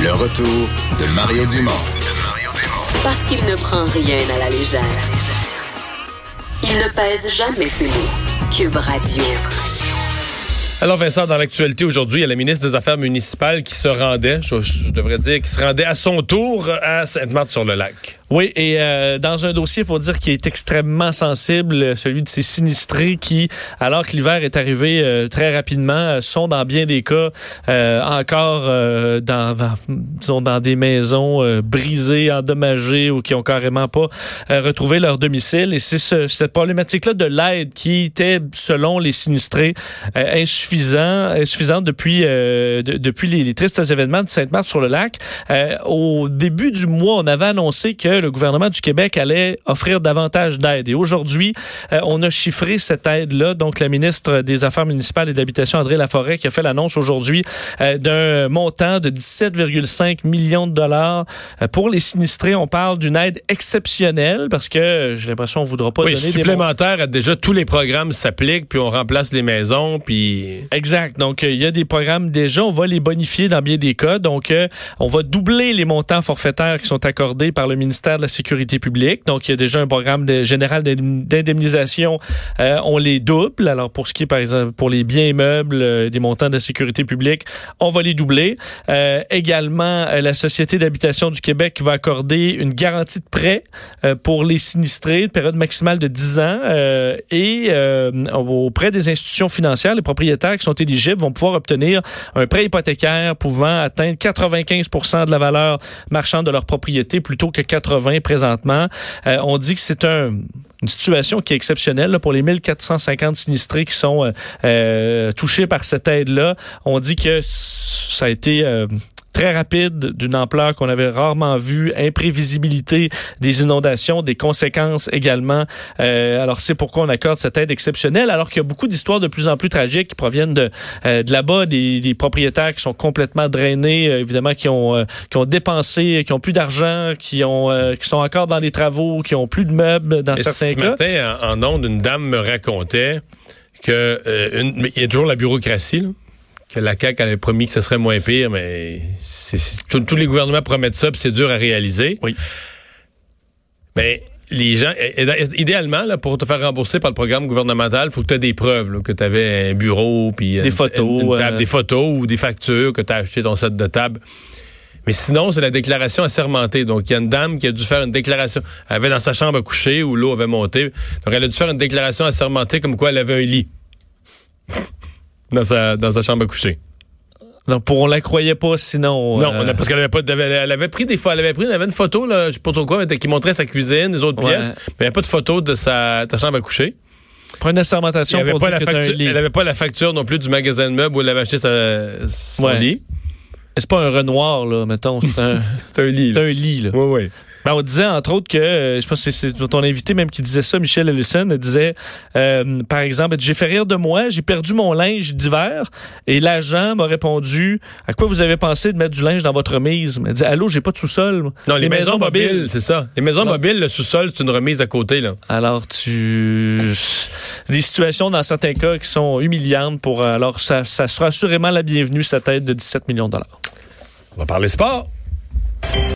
Le retour de Mario Dumont. Parce qu'il ne prend rien à la légère. Il ne pèse jamais ses mots. Cube Radio. Alors Vincent, dans l'actualité aujourd'hui, il y a la ministre des Affaires municipales qui se rendait, je devrais dire, qui se rendait à son tour à Sainte-Marthe-sur-le-Lac. Oui, et dans un dossier, il faut dire qu'il est extrêmement sensible, celui de ces sinistrés qui, alors que l'hiver est arrivé très rapidement, sont dans bien des cas encore dans des maisons brisées, endommagées ou qui ont carrément pas retrouvé leur domicile. Et c'est cette problématique-là de l'aide qui était, selon les sinistrés, insuffisante depuis les tristes événements de Sainte-Marthe-sur-le-Lac. Au début du mois, on avait annoncé que le gouvernement du Québec allait offrir davantage d'aide. Et aujourd'hui, on a chiffré cette aide-là. Donc, la ministre des Affaires municipales et de l'Habitation, André Laforêt, qui a fait l'annonce aujourd'hui d'un montant de 17,5 millions de dollars. Pour les sinistrés, on parle d'une aide exceptionnelle parce que j'ai l'impression qu'on ne voudra pas donner supplémentaire des... Déjà, tous les programmes s'appliquent, puis on remplace les maisons, puis... Exact. Donc, il y a des programmes déjà. On va les bonifier dans bien des cas. Donc, on va doubler les montants forfaitaires qui sont accordés par le ministère de la Sécurité publique. Donc, il y a déjà un programme général d'indemnisation. On les double. Alors, pour ce qui est, par exemple, pour les biens immeubles, des montants de la Sécurité publique, on va les doubler. Également, la Société d'habitation du Québec va accorder une garantie de prêt pour les sinistrés, une période maximale de 10 ans. Et auprès des institutions financières, les propriétaires qui sont éligibles vont pouvoir obtenir un prêt hypothécaire pouvant atteindre 95% de la valeur marchande de leur propriété plutôt que 80 présentement. On dit que c'est une situation qui est exceptionnelle là, pour les 1450 sinistrés qui sont touchés par cette aide-là. On dit que ça a été... très rapide, d'une ampleur qu'on avait rarement vue, imprévisibilité des inondations, des conséquences également. Alors, c'est pourquoi on accorde cette aide exceptionnelle, alors qu'il y a beaucoup d'histoires de plus en plus tragiques qui proviennent de là-bas, des propriétaires qui sont complètement drainés, évidemment, qui ont dépensé, qui n'ont plus d'argent, qui sont encore dans les travaux, qui n'ont plus de meubles dans certains cas. Ce matin, en ondes, une dame me racontait que il y a toujours la bureaucratie, là. Que la CAQ avait promis que ce serait moins pire, mais tous les gouvernements promettent ça, puis c'est dur à réaliser. Oui. Mais les gens, idéalement, là, pour te faire rembourser par le programme gouvernemental, il faut que tu aies des preuves, là, que tu avais un bureau, puis des photos, une table, des photos ou des factures, que tu as acheté ton set de table. Mais sinon, c'est la déclaration assermentée. Donc, il y a une dame qui a dû faire une déclaration. Elle avait dans sa chambre à coucher où l'eau avait monté. Donc, elle a dû faire une déclaration assermentée comme quoi elle avait un lit. Dans sa chambre à coucher. Donc, on la croyait pas, sinon... Non, parce qu'elle avait pas... Elle avait une photo, là, je sais pas trop quoi, qui montrait sa cuisine, les autres pièces, mais il n'y avait pas de photo de sa chambre à coucher. Pas une assermentation pour dire que t'as un lit. Elle n'avait pas la facture non plus du magasin de meubles où elle avait acheté son lit. C'est pas un Renoir, là, mettons. C'est un lit. C'est un lit, là. Oui, oui. Ben, on disait, entre autres, que, je pense que c'est ton invité même qui disait ça, Michel Ellison, disait, par exemple, « J'ai fait rire de moi, j'ai perdu mon linge d'hiver. » Et l'agent m'a répondu, « À quoi vous avez pensé de mettre du linge dans votre remise? » Elle dit, « Allô, j'ai pas de sous-sol. » Non, les maisons mobiles, c'est ça. Les maisons mobiles, le sous-sol, c'est une remise à côté, là. Alors, des situations, dans certains cas, qui sont humiliantes pour... Alors, ça sera assurément la bienvenue, cette aide de 17 millions de dollars. On va parler sport.